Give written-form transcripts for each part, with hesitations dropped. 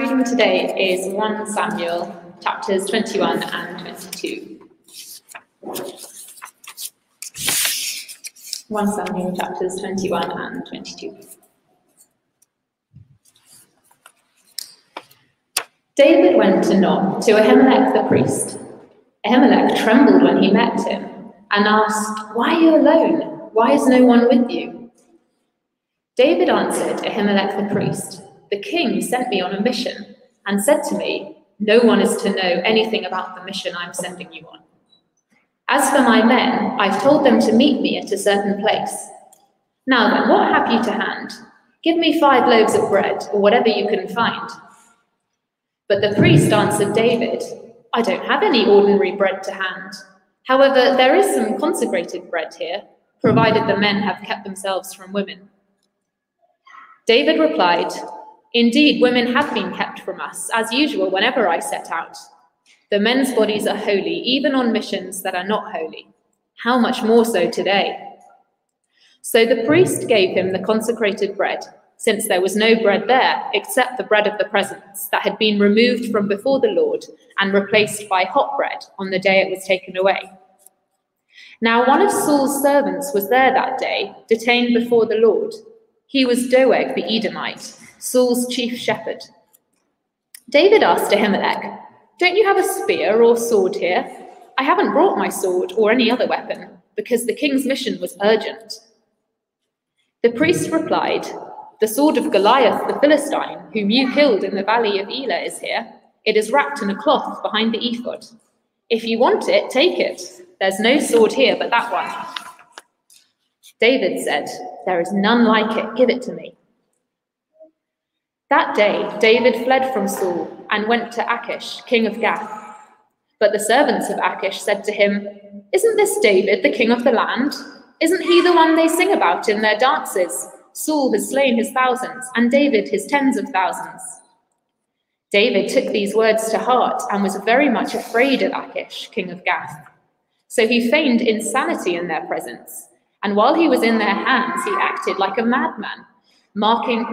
Our reading today is 1 Samuel, chapters 21 and 22. 1 Samuel, chapters 21 and 22. David went to Nob, to Ahimelech the priest. Ahimelech trembled when he met him and asked, "Why are you alone? Why is no one with you?" David answered Ahimelech the priest, "The king sent me on a mission and said to me, 'No one is to know anything about the mission I'm sending you on.' As for my men, I've told them to meet me at a certain place. Now then, what have you to hand? Give me 5 loaves of bread or whatever you can find." But the priest answered David, "I don't have any ordinary bread to hand. However, there is some consecrated bread here, provided the men have kept themselves from women." David replied, "Indeed, women have been kept from us, as usual, whenever I set out. The men's bodies are holy, even on missions that are not holy. How much more so today?" So the priest gave him the consecrated bread, since there was no bread there except the bread of the presence that had been removed from before the Lord and replaced by hot bread on the day it was taken away. Now one of Saul's servants was there that day, detained before the Lord. He was Doeg the Edomite, Saul's chief shepherd. David asked Ahimelech, "Don't you have a spear or sword here? I haven't brought my sword or any other weapon, because the king's mission was urgent." The priest replied, "The sword of Goliath the Philistine, whom you killed in the valley of Elah, is here. It is wrapped in a cloth behind the ephod. If you want it, take it. There's no sword here but that one." David said, "There is none like it. Give it to me." That day, David fled from Saul and went to Achish, king of Gath. But the servants of Achish said to him, "Isn't this David, the king of the land? Isn't he the one they sing about in their dances? Saul has slain his thousands, and David his tens of thousands." David took these words to heart and was very much afraid of Achish, king of Gath. So he feigned insanity in their presence, and while he was in their hands, he acted like a madman,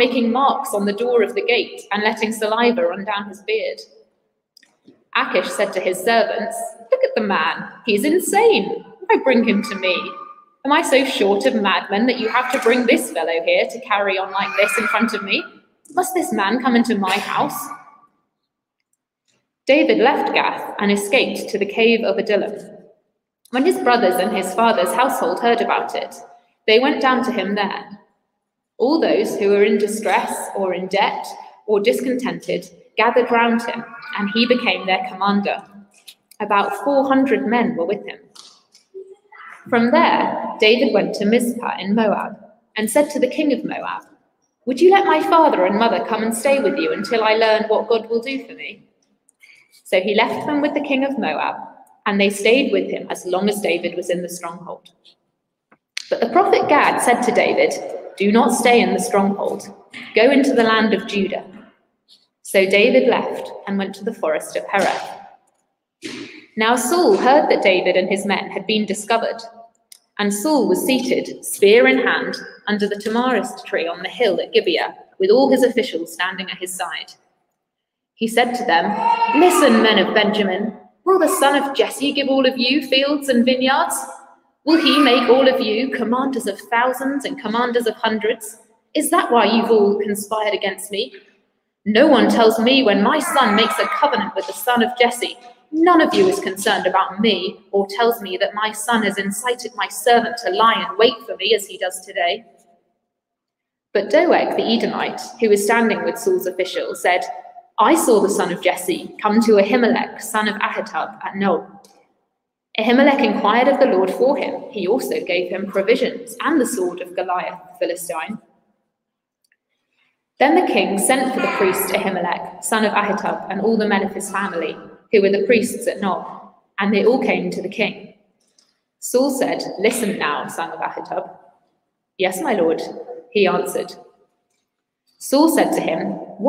making marks on the door of the gate and letting saliva run down his beard. Achish said to his servants, "Look at the man, he's insane. Why bring him to me? Am I so short of madmen that you have to bring this fellow here to carry on like this in front of me? Must this man come into my house?" David left Gath and escaped to the cave of Adullam. When his brothers and his father's household heard about it, they went down to him there. All those who were in distress or in debt or discontented gathered round him, and he became their commander. About 400 men were with him. From there, David went to Mizpah in Moab and said to the king of Moab, "Would you let my father and mother come and stay with you until I learn what God will do for me?" So he left them with the king of Moab, and they stayed with him as long as David was in the stronghold. But the prophet Gad said to David, "Do not stay in the stronghold. Go into the land of Judah." So David left and went to the forest of Hereth. Now Saul heard that David and his men had been discovered, and Saul was seated, spear in hand, under the tamarisk tree on the hill at Gibeah, with all his officials standing at his side. He said to them, "Listen, men of Benjamin, will the son of Jesse give all of you fields and vineyards? Will he make all of you commanders of thousands and commanders of hundreds? Is that why you've all conspired against me? No one tells me when my son makes a covenant with the son of Jesse. None of you is concerned about me or tells me that my son has incited my servant to lie and wait for me as he does today." But Doeg the Edomite, who was standing with Saul's official, said, "I saw the son of Jesse come to Ahimelech, son of Ahitub, at Nob. Ahimelech inquired of the Lord for him. He also gave him provisions and the sword of Goliath the Philistine." Then the king sent for the priest Ahimelech, son of Ahitub, and all the men of his family, who were the priests at Nob, and they all came to the king. Saul said, "Listen now, son of Ahitub." "Yes, my lord," he answered. Saul said to him,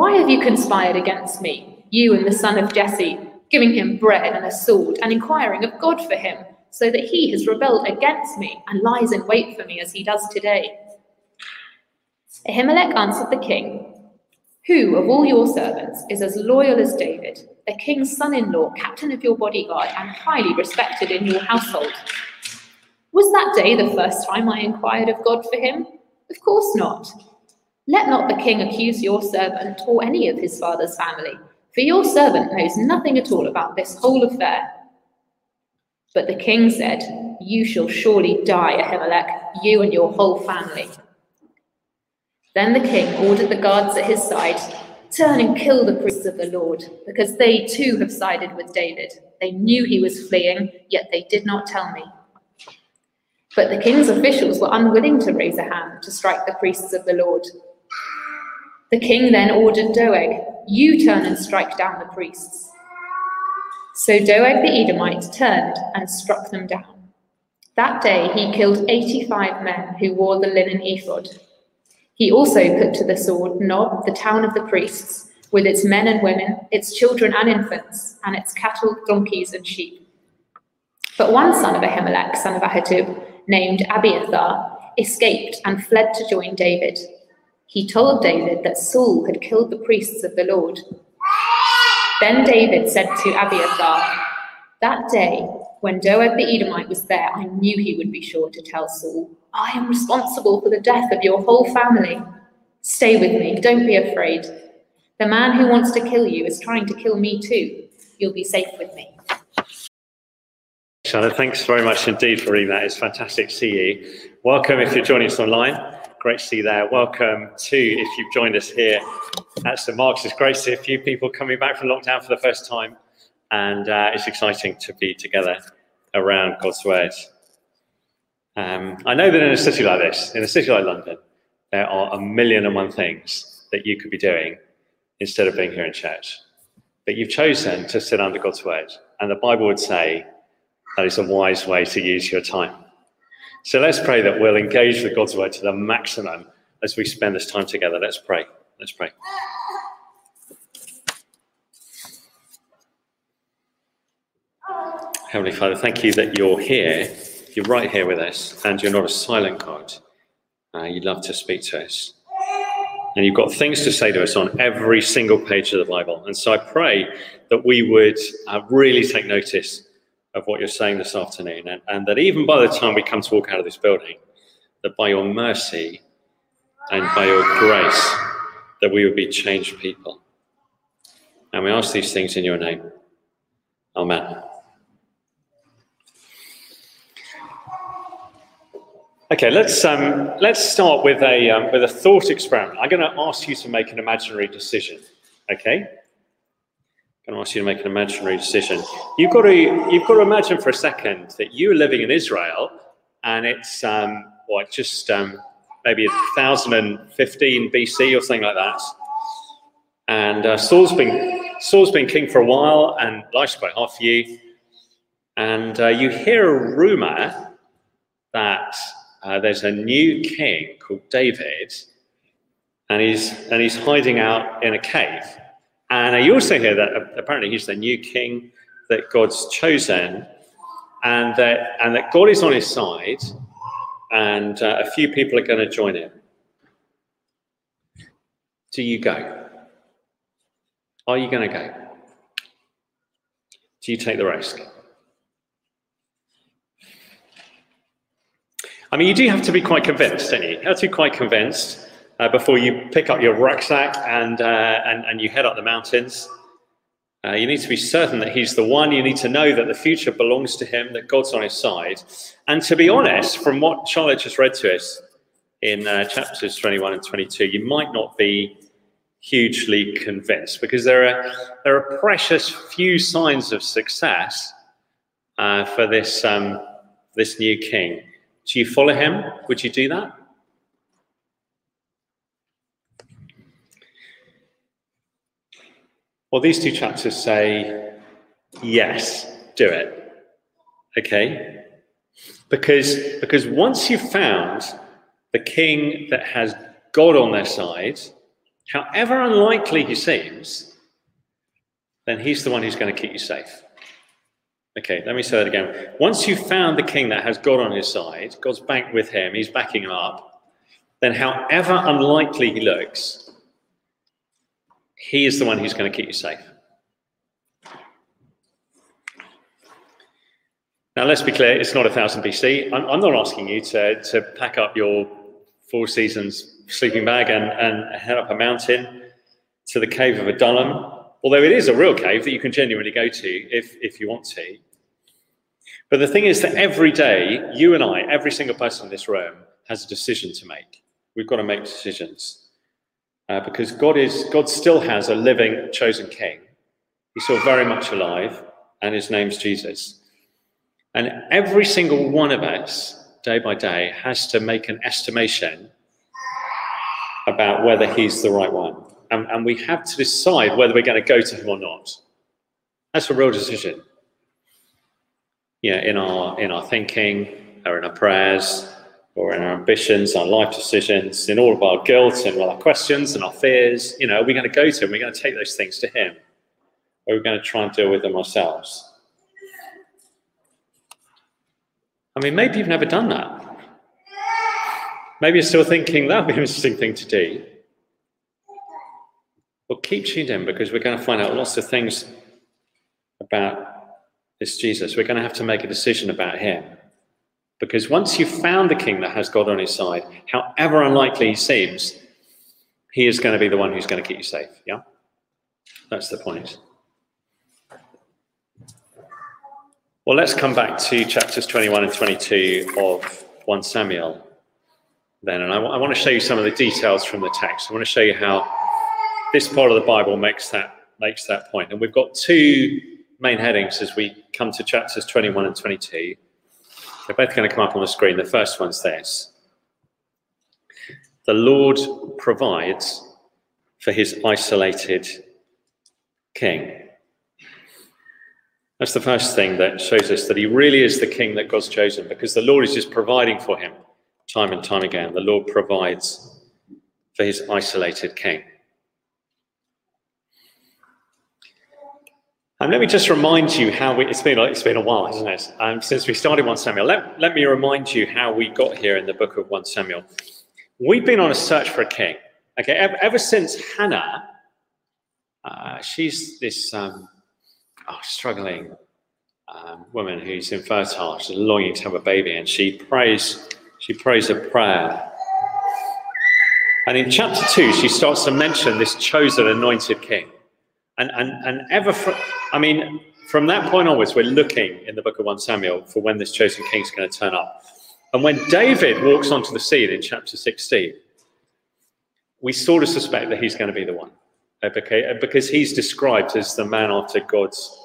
"Why have you conspired against me, you and the son of Jesse, giving him bread and a sword and inquiring of God for him, so that he has rebelled against me and lies in wait for me as he does today?" Ahimelech answered the king, Who of all your servants is as loyal as David, the king's son-in-law, captain of your bodyguard, and highly respected in your household? Was that day the first time I inquired of God for him? Of course not. Let not the king accuse your servant or any of his father's family, for your servant knows nothing at all about this whole affair. But the king said, You shall surely die, Ahimelech, you and your whole family. Then the king ordered the guards at his side, Turn and kill the priests of the Lord, because they too have sided with David. They knew he was fleeing, yet they did not tell me. But the king's officials were unwilling to raise a hand to strike the priests of the Lord. The king then ordered Doeg, You turn and strike down the priests. So Doeg the Edomite turned and struck them down. That day he killed 85 men who wore the linen ephod. He also put to the sword Nob, the town of the priests, with its men and women, its children and infants, and its cattle, donkeys, and sheep. But one son of Ahimelech, son of Ahitub, named Abiathar, escaped and fled to join David. He told David that Saul had killed the priests of the Lord. Then David said to Abiathar, That day, when Doeg the Edomite was there, I knew he would be sure to tell Saul, I am responsible for the death of your whole family. Stay with me, don't be afraid. The man who wants to kill you is trying to kill me too. You'll be safe with me. Shanna, thanks very much indeed for reading that. It's fantastic to see you. Welcome if you're joining us online. Great to see you there. Welcome to if you've joined us here at St. Mark's. It's great to see a few people coming back from lockdown for the first time. And it's exciting to be together around God's Word. I know that in a city like this, in a city like London, there are 1,000,001 things that you could be doing instead of being here in church. But you've chosen to sit under God's Word. And the Bible would say that is a wise way to use your time. So let's pray that we'll engage with God's Word to the maximum as we spend this time together. Let's pray. Let's pray. Heavenly Father, thank you that you're here, you're right here with us, and you're not a silent God. You love to speak to us. And you've got things to say to us on every single page of the Bible. And so I pray that we would really take notice of what you're saying this afternoon, and that even by the time we come to walk out of this building, that by your mercy and by your grace, that we would be changed people. And we ask these things in your name. Amen. Okay, let's start with a thought experiment. I'm going to ask you to make an imaginary decision. Okay, I'm going to ask you to make an imaginary decision. You've got to imagine for a second that you're living in Israel, and it's maybe 1015 BC or something like that. And Saul's been king for a while, and life's quite hard for you. And you hear a rumor that there's a new king called David, and he's hiding out in a cave. And you also hear that apparently he's the new king that God's chosen, and that God is on his side, and a few people are going to join him. Do you go? Are you going to go? Do you take the risk? I mean, you do have to be quite convinced, don't you? You have to be quite convinced before you pick up your rucksack and you head up the mountains. You need to be certain that he's the one. You need to know that the future belongs to him, that God's on his side. And to be honest, from what Charlotte just read to us in chapters 21 and 22, you might not be hugely convinced, because there are precious few signs of success for this new king. Do you follow him? Would you do that? Well, these two chapters say, yes, do it. Okay? Because once you've found the king that has God on their side, however unlikely he seems, then he's the one who's going to keep you safe. Okay, let me say that again. Once you've found the king that has God on his side, God's back with him, he's backing him up, then however unlikely he looks, He is the one who's going to keep you safe. Now, let's be clear, it's not 1000 BC. I'm not asking you to pack up your Four Seasons sleeping bag and head up a mountain to the cave of Adullam, although it is a real cave that you can genuinely go to if you want to. But the thing is that every day, you and I, every single person in this room, has a decision to make. We've got to make decisions because God still has a living, chosen king. He's still very much alive, and his name's Jesus. And every single one of us, day by day, has to make an estimation about whether he's the right one. And we have to decide whether we're going to go to him or not. That's a real decision. Yeah, in our thinking, or in our prayers, or in our ambitions, our life decisions, in all of our guilt and all our questions and our fears, are we going to go to him? Are we going to take those things to him? Or are we going to try and deal with them ourselves? I mean, maybe you've never done that. Maybe you're still thinking that would be an interesting thing to do. Well, keep tuned in, because we're going to find out lots of things about this Jesus. We're going to have to make a decision about him. Because once you've found the king that has God on his side, however unlikely he seems, he is going to be the one who's going to keep you safe. Yeah? That's the point. Well, let's come back to chapters 21 and 22 of 1 Samuel then. And I want to show you some of the details from the text. I want to show you how this part of the Bible makes that point. And we've got two main headings as we come to chapters 21 and 22. They're both going to come up on the screen. The first one's this: the Lord provides for his isolated king. That's the first thing that shows us that he really is the king that God's chosen, because the Lord is just providing for him time and time again. The Lord provides for his isolated king. And let me just remind you how it's been a while, hasn't it? Since we started 1 Samuel, let me remind you how we got here in the book of 1 Samuel. We've been on a search for a king. Okay, ever since Hannah, she's this struggling woman who's infertile. She's longing to have a baby, and she prays a prayer. And in chapter 2, she starts to mention this chosen, anointed king. From that point onwards, we're looking in the book of 1 Samuel for when this chosen king is going to turn up. And when David walks onto the scene in chapter 16, we sort of suspect that he's going to be the one, okay? Because he's described as the man after God's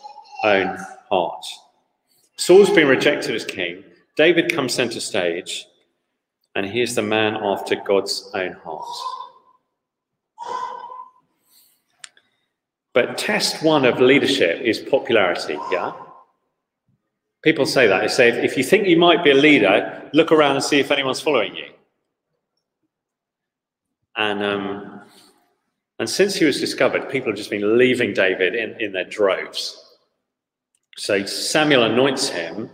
own heart. Saul's been rejected as king. David comes center stage, and he is the man after God's own heart. But test one of leadership is popularity, yeah? People say that. They say, if you think you might be a leader, look around and see if anyone's following you. And since he was discovered, people have just been leaving David in their droves. So Samuel anoints him,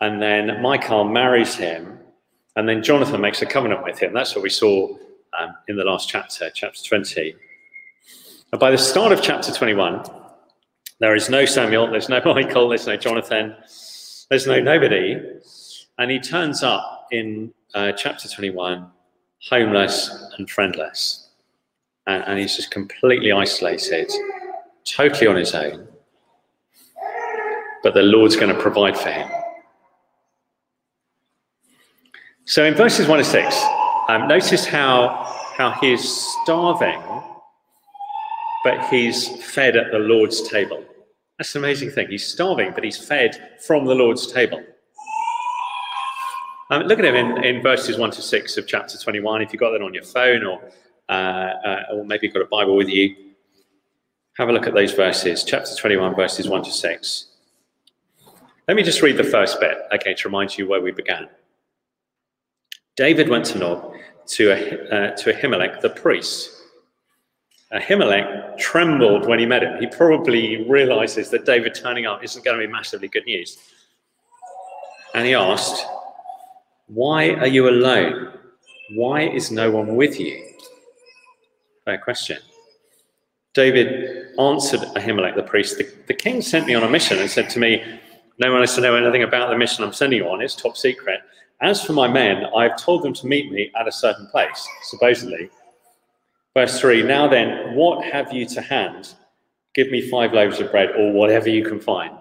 and then Michal marries him, and then Jonathan makes a covenant with him. That's what we saw in the last chapter, chapter 20. And by the start of chapter 21, there is no Samuel, there's no Michael, there's no Jonathan, there's no nobody. And he turns up in chapter 21, homeless and friendless. And he's just completely isolated, totally on his own. But the Lord's going to provide for him. So in verses 1 to 6, notice how he is starving, but he's fed at the Lord's table. That's an amazing thing. He's starving, but he's fed from the Lord's table. Look at him in verses 1 to 6 of chapter 21. If you've got that on your phone, or maybe you've got a Bible with you, have a look at those verses. Chapter 21, verses 1 to 6. Let me just read the first bit, okay, to remind you where we began. David went to Nob, to Ahimelech the priest. Ahimelech trembled when he met him. He probably realizes that David turning up isn't going to be massively good news. And he asked, "Why are you alone? Why is no one with you?" Fair question. David answered Ahimelech the priest, the king sent me on a mission and said to me, no one has to know anything about the mission I'm sending you on, it's top secret. As for my men, I've told them to meet me at a certain place, supposedly. Verse 3, now then, what have you to hand? Give me 5 loaves of bread or whatever you can find.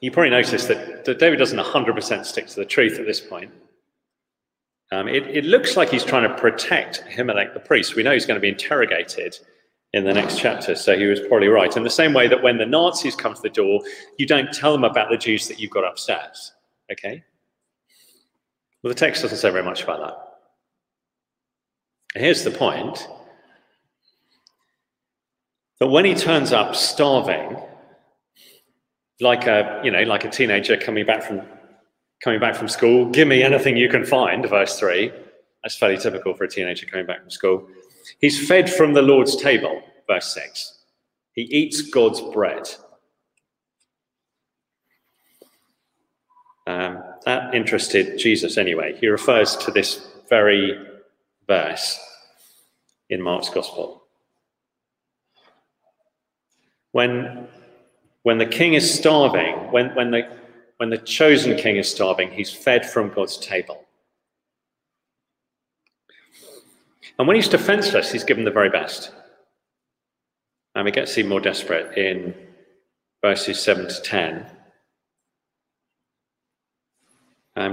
You probably noticed that David doesn't 100% stick to the truth at this point. It looks like he's trying to protect Ahimelech the priest. We know he's going to be interrogated in the next chapter, so he was probably right. In the same way that when the Nazis come to the door, you don't tell them about the Jews that you've got upstairs, okay? Well, the text doesn't say very much about that. Here's the point, that when he turns up starving, like a teenager coming back from school, give me anything you can find, verse 3, that's fairly typical for a teenager coming back from school. He's fed from the Lord's table, verse 6. He eats God's bread. That interested Jesus anyway. He refers to this very verse in Mark's Gospel. When the king is starving, when the chosen king is starving, he's fed from God's table. And when he's defenseless, he's given the very best. And we get to see more desperate in verses 7 to 10.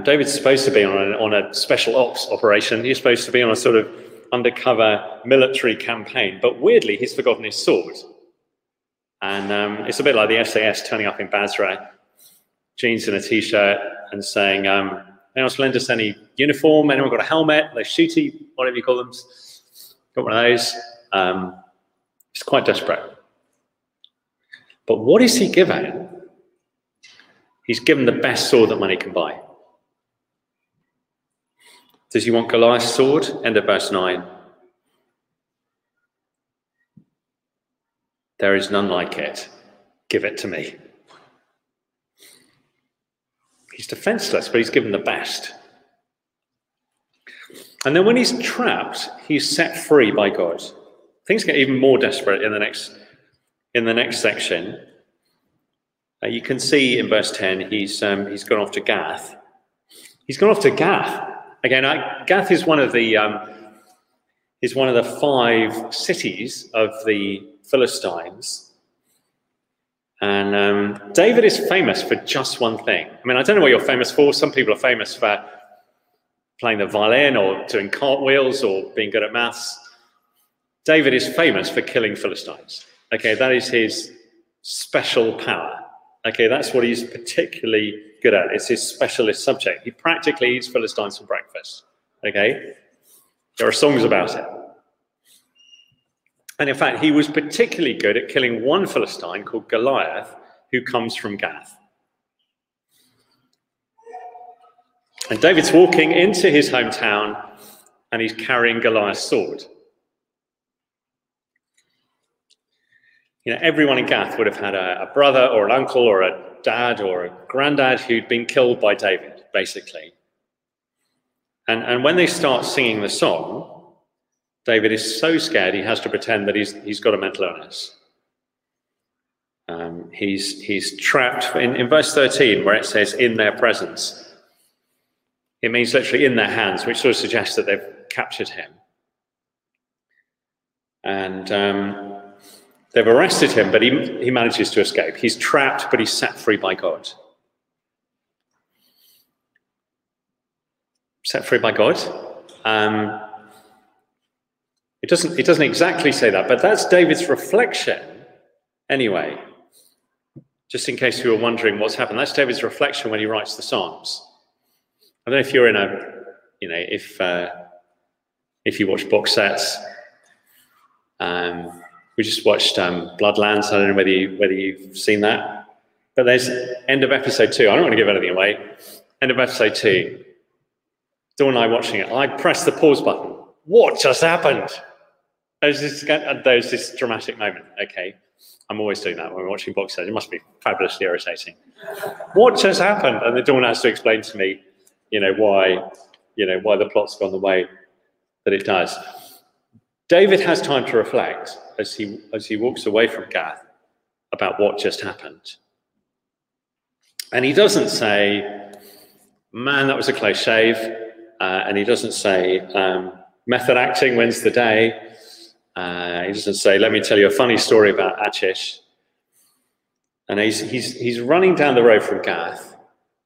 David's supposed to be on a special ops operation. He's supposed to be on a sort of undercover military campaign. But weirdly, he's forgotten his sword. And it's a bit like the SAS turning up in Basra, jeans and a T-shirt, and saying, anyone else lend us any uniform? Anyone got a helmet? Those shooty, whatever you call them. Got one of those. It's quite desperate. But what is he given? He's given the best sword that money can buy. Does he want Goliath's sword? End of verse 9. There is none like it. Give it to me. He's defenseless, but he's given the best. And then when he's trapped, he's set free by God. Things get even more desperate in the next section. You can see in verse 10, he's gone off to Gath. He's gone off to Gath. Again, Gath is one of the 5 cities of the Philistines. And David is famous for just one thing. I mean, I don't know what you're famous for. Some people are famous for playing the violin or doing cartwheels or being good at maths. David is famous for killing Philistines. Okay, that is his special power. Okay, that's what he's particularly good at. It's his specialist subject. He practically eats Philistines for breakfast. Okay, there are songs about it. And in fact, he was particularly good at killing one Philistine called Goliath, who comes from Gath. And David's walking into his hometown, and he's carrying Goliath's sword. You know, everyone in Gath would have had a brother or an uncle or a dad or a granddad who'd been killed by David, basically. And when they start singing the song, David is so scared he has to pretend that he's got a mental illness. He's trapped in verse 13, where it says in their presence. It means literally in their hands, which sort of suggests that they've captured him. And they've arrested him, but he manages to escape. He's trapped, but he's set free by God. Set free by God? It doesn't exactly say that, but that's David's reflection anyway. Just in case you were wondering what's happened, that's David's reflection when he writes the Psalms. I don't know if you're in if you watch box sets. We just watched Bloodlands. I don't know whether you've seen that, but there's end of episode 2. I don't want to give anything away. End of episode 2. Dawn and I watching it. I pressed the pause button. What just happened? There's this dramatic moment, okay? I'm always doing that when we're watching box sets. It must be fabulously irritating. What just happened? And the Dawn has to explain to me, why the plot's gone the way that it does. David has time to reflect as he walks away from Gath about what just happened. And he doesn't say, man, that was a close shave. And he doesn't say, method acting wins the day. He doesn't say, let me tell you a funny story about Achish. And he's running down the road from Gath,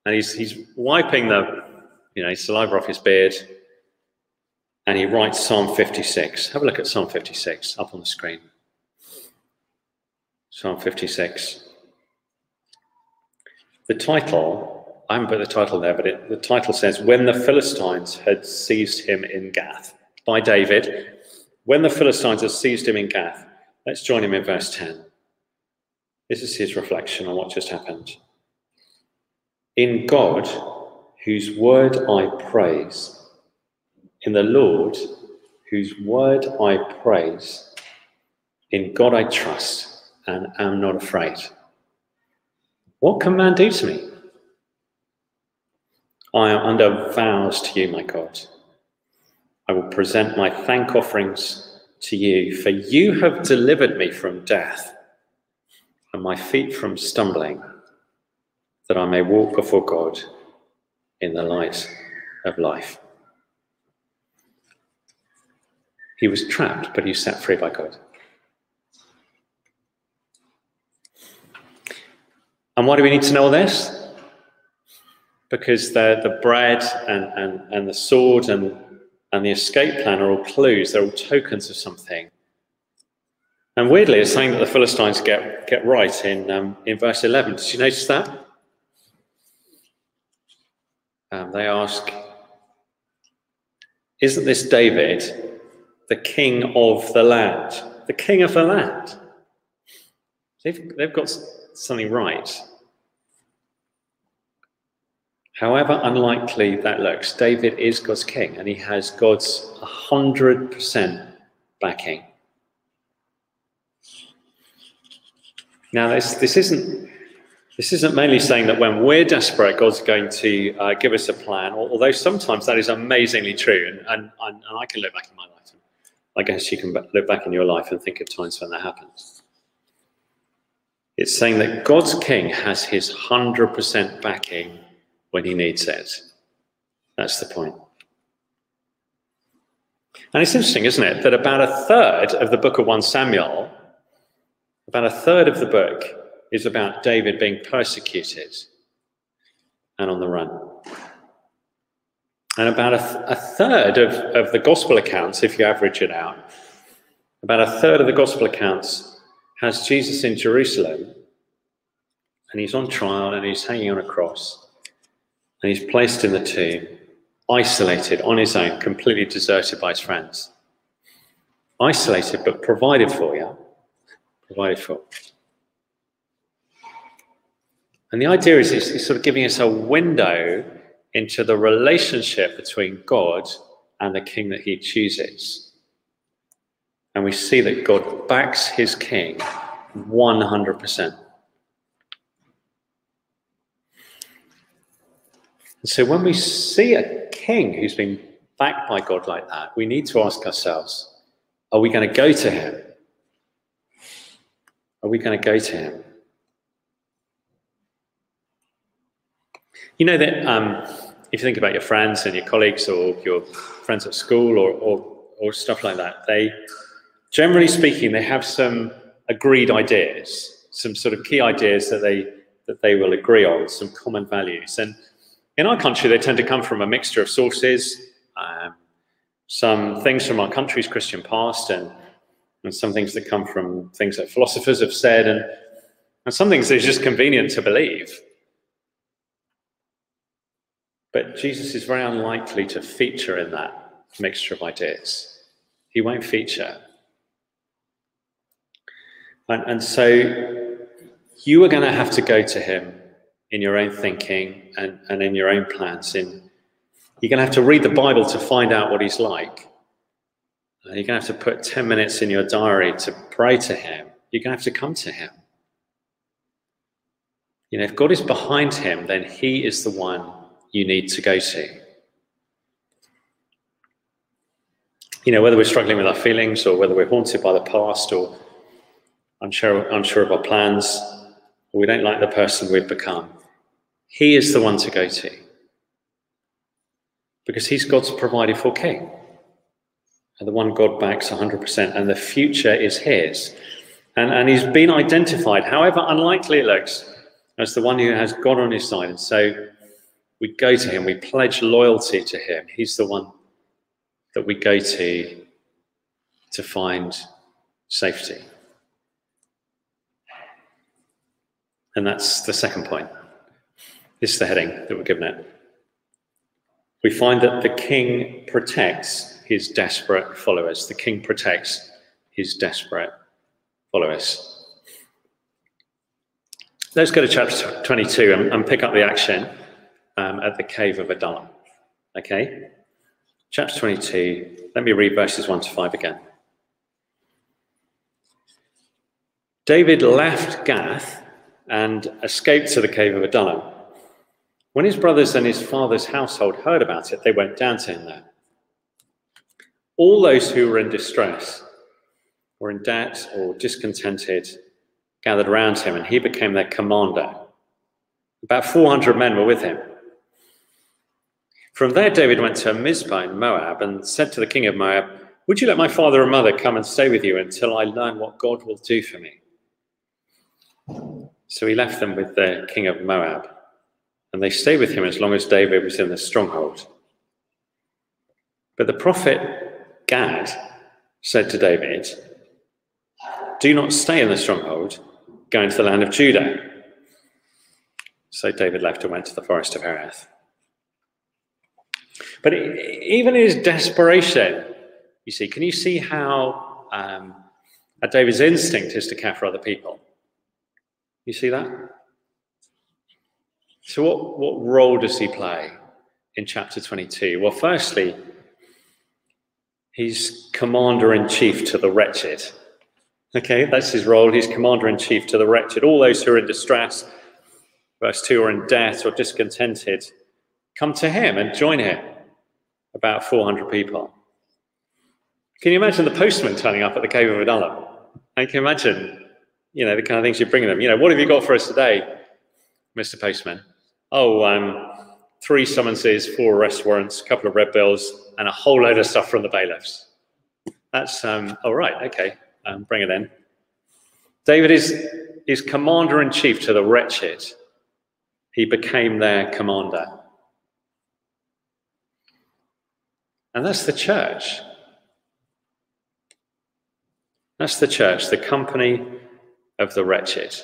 and he's wiping the saliva off his beard, and he writes Psalm 56. Have a look at Psalm 56 up on the screen. Psalm 56. The title, I haven't put the title there, but the title says, When the Philistines had seized him in Gath. By David. When the Philistines had seized him in Gath. Let's join him in verse 10. This is his reflection on what just happened. In God, whose word I praise, in the Lord, whose word I praise, in God I trust and am not afraid. What can man do to me? I am under vows to you, my God. I will present my thank offerings to you, for you have delivered me from death and my feet from stumbling, that I may walk before God in the light of life. He was trapped, but he was set free by God. And why do we need to know all this? Because the bread and the sword and the escape plan are all clues, they're all tokens of something. And weirdly, it's something that the Philistines get right in verse 11. Did you notice that? They ask, isn't this David the king of the land? The king of the land. They've got something right. However unlikely that looks, David is God's king, and he has God's 100% backing. Now, this isn't mainly saying that when we're desperate, God's going to give us a plan, although sometimes that is amazingly true. And I can look back in my life, and I guess you can look back in your life and think of times when that happens. It's saying that God's king has his 100% backing when he needs it. That's the point. And it's interesting, isn't it, that about a third of the book of 1 Samuel, about a third of the book, is about David being persecuted and on the run. And about a third of the gospel accounts, if you average it out, about a third of the gospel accounts has Jesus in Jerusalem, and he's on trial and he's hanging on a cross and he's placed in the tomb, isolated, on his own, completely deserted by his friends. Isolated, but provided for, yeah? Provided for. And the idea is it's sort of giving us a window into the relationship between God and the king that he chooses. And we see that God backs his king 100%. And so when we see a king who's been backed by God like that, we need to ask ourselves, are we going to go to him? Are we going to go to him? You know that if you think about your friends and your colleagues or your friends at school or stuff like that, they, generally speaking, they have some agreed ideas, some sort of key ideas that they will agree on, some common values. And in our country, they tend to come from a mixture of sources, some things from our country's Christian past and some things that come from things that philosophers have said and some things that it's just convenient to believe. But Jesus is very unlikely to feature in that mixture of ideas. He won't feature. And so you are going to have to go to him in your own thinking and in your own plans. You're going to have to read the Bible to find out what he's like. And you're going to have to put 10 minutes in your diary to pray to him. You're going to have to come to him. If God is behind him, then he is the one you need to go to. whether we're struggling with our feelings or whether we're haunted by the past or unsure of our plans, or we don't like the person we've become, he is the one to go to, because he's God's provided for king, and the one God backs 100%, and the future is his. And he's been identified, however unlikely it looks, as the one who has God on his side. And so we go to him, we pledge loyalty to him. He's the one that we go to find safety. And that's the second point. This is the heading that we're given it. We find that the king protects his desperate followers. The king protects his desperate followers. Let's go to chapter 22 and pick up the action at the cave of Adullam. Okay? Chapter 22, let me read verses 1 to 5 again. David left Gath and escaped to the cave of Adullam. When his brothers and his father's household heard about it, they went down to him there. All those who were in distress or in debt or discontented gathered around him, and he became their commander. About 400 men were with him. From there, David went to Mizpah in Moab and said to the king of Moab, "Would you let my father and mother come and stay with you until I learn what God will do for me?" So he left them with the king of Moab, and they stayed with him as long as David was in the stronghold. But the prophet Gad said to David, "Do not stay in the stronghold, go into the land of Judah." So David left and went to the forest of Hereth. But even in his desperation, can you see how David's instinct is to care for other people? You see that? So what role does he play in chapter 22? Well, firstly, he's commander-in-chief to the wretched. Okay, that's his role. He's commander-in-chief to the wretched. All those who are in distress, verse 2, or in debt or discontented, come to him and join him, about 400 people. Can you imagine the postman turning up at the cave of Adullam? I can imagine the kind of things you're bringing them. What have you got for us today, Mr. Postman? Oh, 3 summonses, 4 arrest warrants, a couple of red bills, and a whole load of stuff from the bailiffs. That's, all right, okay, bring it in. David is commander-in-chief to the wretched. He became their commander. And that's the church. That's the church, the company of the wretched.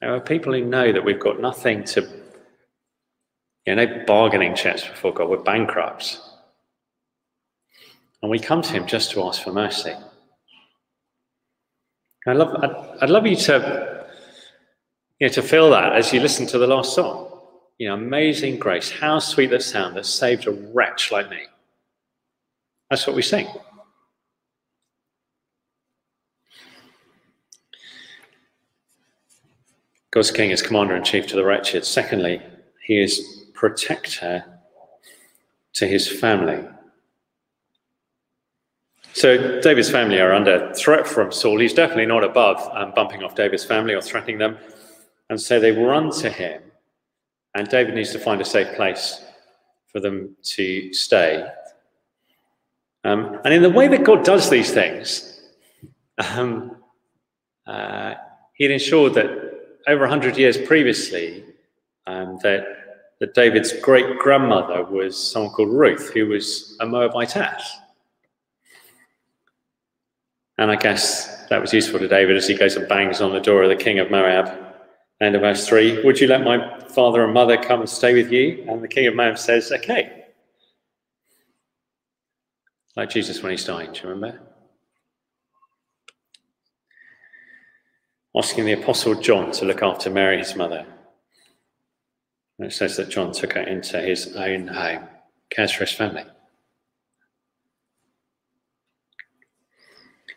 There are people who know that we've got nothing to, no bargaining chips before God, we're bankrupts. And we come to him just to ask for mercy. I'd love you to, to feel that as you listen to the last song. Amazing grace, how sweet that sound that saved a wretch like me. That's what we sing. God's king is commander-in-chief to the wretched. Secondly, he is protector to his family. So David's family are under threat from Saul. He's definitely not above bumping off David's family or threatening them. And so they run to him. And David needs to find a safe place for them to stay. And in the way that God does these things, he'd ensured that over 100 years previously, that David's great-grandmother was someone called Ruth, who was a Moabitess. And I guess that was useful to David as he goes and bangs on the door of the king of Moab. End of verse 3, "Would you let my father and mother come and stay with you?" And the king of Moab says, "Okay." Like Jesus when he's dying, do you remember? Asking the Apostle John to look after Mary, his mother. And it says that John took her into his own home, cares for his family.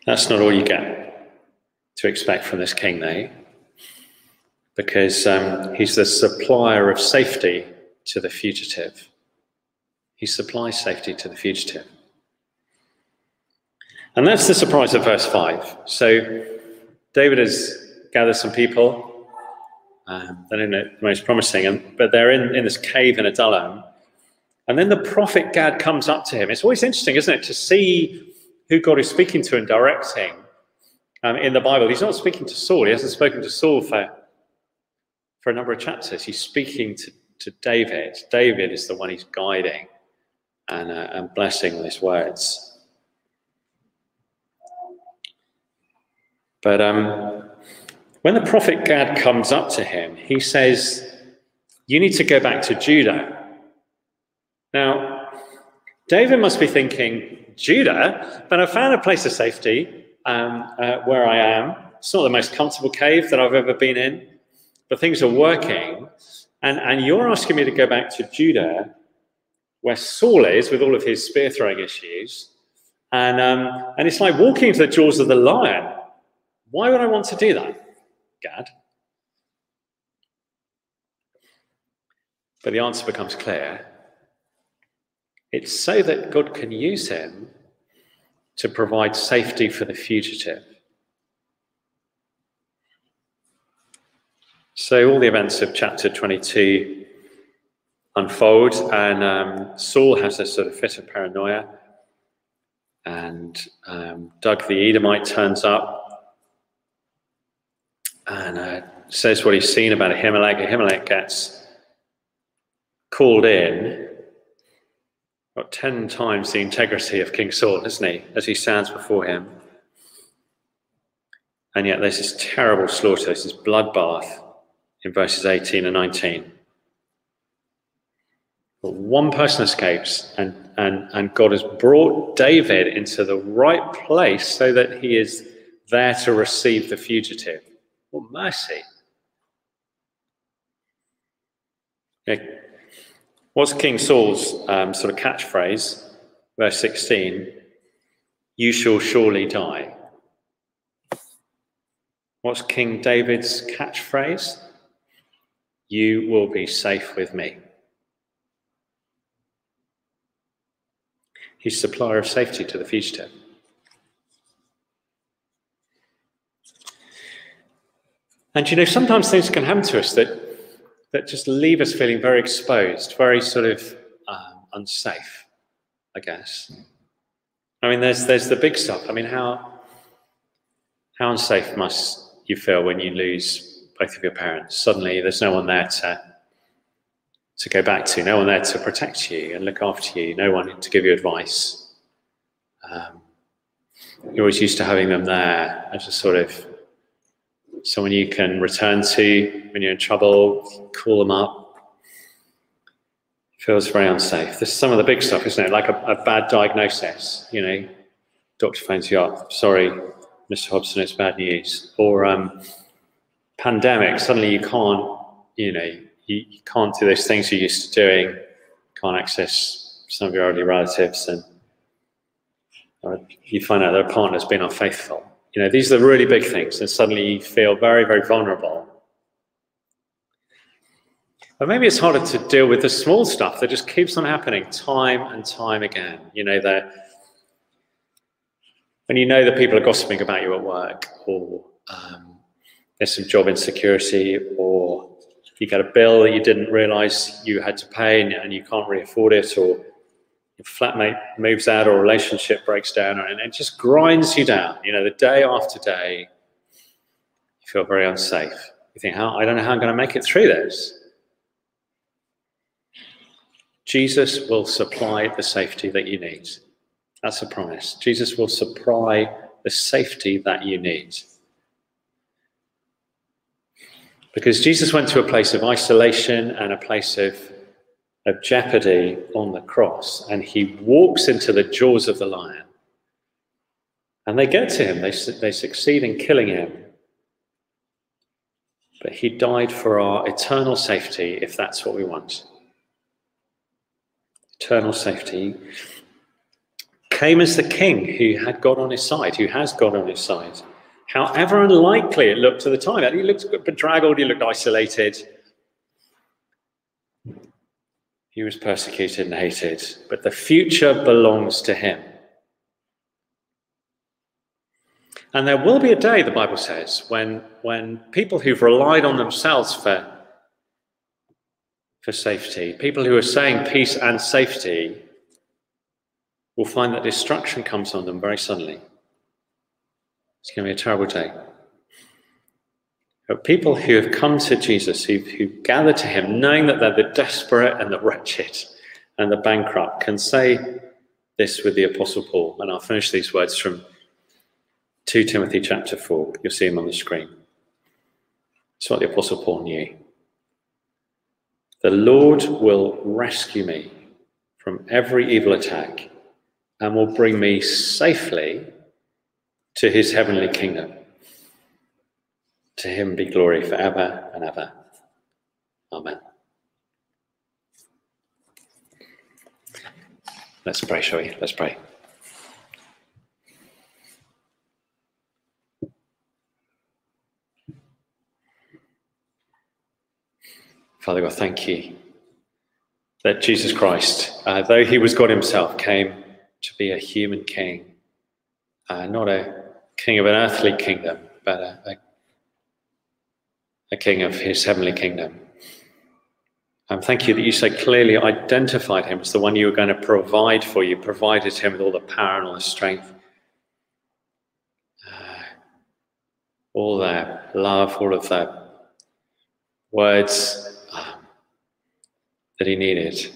That's not all you get to expect from this king, though, because he's the supplier of safety to the fugitive. He supplies safety to the fugitive. And that's the surprise of verse 5. So David has gathered some people. They don't know the most promising, but they're in this cave in Adullam. And then the prophet Gad comes up to him. It's always interesting, isn't it, to see who God is speaking to and directing in the Bible. He's not speaking to Saul. He hasn't spoken to Saul for a number of chapters. He's speaking to David. David is the one he's guiding and blessing with his words. But when the prophet Gad comes up to him, he says, you need to go back to Judah. Now, David must be thinking, Judah? But I found a place of safety where I am. It's not the most comfortable cave that I've ever been in, but things are working. And you're asking me to go back to Judah, where Saul is with all of his spear-throwing issues. And it's like walking into the jaws of the lion. Why would I want to do that, Gad? But the answer becomes clear. It's so that God can use him to provide safety for the fugitive. So all the events of chapter 22 unfold, and Saul has this sort of fit of paranoia, and Doeg the Edomite turns up and says what he's seen about Ahimelech. Ahimelech gets called in, got 10 times the integrity of King Saul, isn't he, as he stands before him. And yet there's this terrible slaughter, there's this bloodbath in verses 18 and 19. But one person escapes, and God has brought David into the right place so that he is there to receive the fugitive. What mercy. Okay. What's King Saul's sort of catchphrase? Verse 16, you shall surely die. What's King David's catchphrase? You will be safe with me. He's supplier of safety to the fugitive. And, you know, sometimes things can happen to us that just leave us feeling very exposed, very sort of unsafe, I guess. I mean, there's the big stuff. I mean, how unsafe must you feel when you lose both of your parents? Suddenly there's no one there to go back to, no one there to protect you and look after you, no one to give you advice. You're always used to having them there as a sort of someone you can return to when you're in trouble, call them up. It feels very unsafe. This is some of the big stuff, isn't it? Like a bad diagnosis, you know, doctor phones you up, sorry, Mr. Hobson, it's bad news. Or pandemic, suddenly you can't, you know, you can't do those things you're used to doing, can't access some of your elderly relatives, and you find out their partner's been unfaithful. You know, these are the really big things, and suddenly you feel very, very vulnerable. But maybe it's harder to deal with the small stuff that just keeps on happening time and time again. You know, when you know that people are gossiping about you at work, or there's some job insecurity, or you get a bill that you didn't realise you had to pay and you can't really afford it, or your flatmate moves out, or a relationship breaks down, and it just grinds you down. You know, the day after day, you feel very unsafe. You think, I don't know how I'm going to make it through this. Jesus will supply the safety that you need. That's a promise. Jesus will supply the safety that you need. Because Jesus went to a place of isolation and a place of jeopardy on the cross, and he walks into the jaws of the lion, and they get to him, they succeed in killing him, but he died for our eternal safety, if that's what we want. Eternal safety. Came as the king who had God on his side, who has God on his side, however unlikely it looked at the time. He looked bedraggled, he looked isolated. He He was persecuted and hated, but the future belongs to him. And there will be a day, the Bible says, when people who've relied on themselves for safety, people who are saying peace and safety, will find that destruction comes on them very suddenly. It's going to be a terrible day. But people who have come to Jesus, who gather to him, knowing that they're the desperate and the wretched and the bankrupt, can say this with the Apostle Paul. And I'll finish these words from 2 Timothy chapter 4. You'll see them on the screen. It's what the Apostle Paul knew. The Lord will rescue me from every evil attack and will bring me safely to his heavenly kingdom. To him be glory forever and ever. Amen. Let's pray, shall we? Let's pray. Father God, thank you that Jesus Christ, though he was God himself, came to be a human king, not a king of an earthly kingdom, but a king of his heavenly kingdom. And thank you that you so clearly identified him as the one you were going to provide for. You provided him with all the power and all the strength, all the love, all of the words that he needed.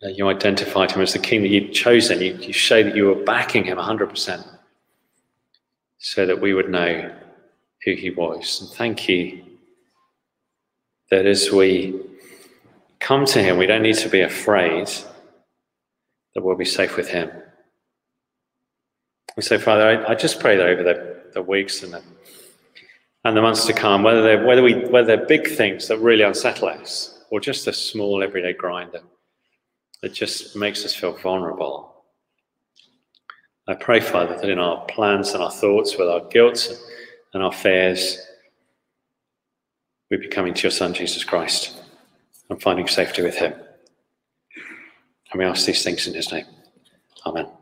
You identified him as the king that you'd chosen. You showed that you were backing him 100%, so that we would know who he was. And thank you that as we come to him, we don't need to be afraid, that we'll be safe with him. And so, Father, I just pray that over the weeks and the months to come, whether they're big things that really unsettle us, or just a small everyday grind that just makes us feel vulnerable. I pray, Father, that in our plans and our thoughts, with our guilt and our fears, we'd be coming to your Son, Jesus Christ, and finding safety with him. And we ask these things in his name. Amen.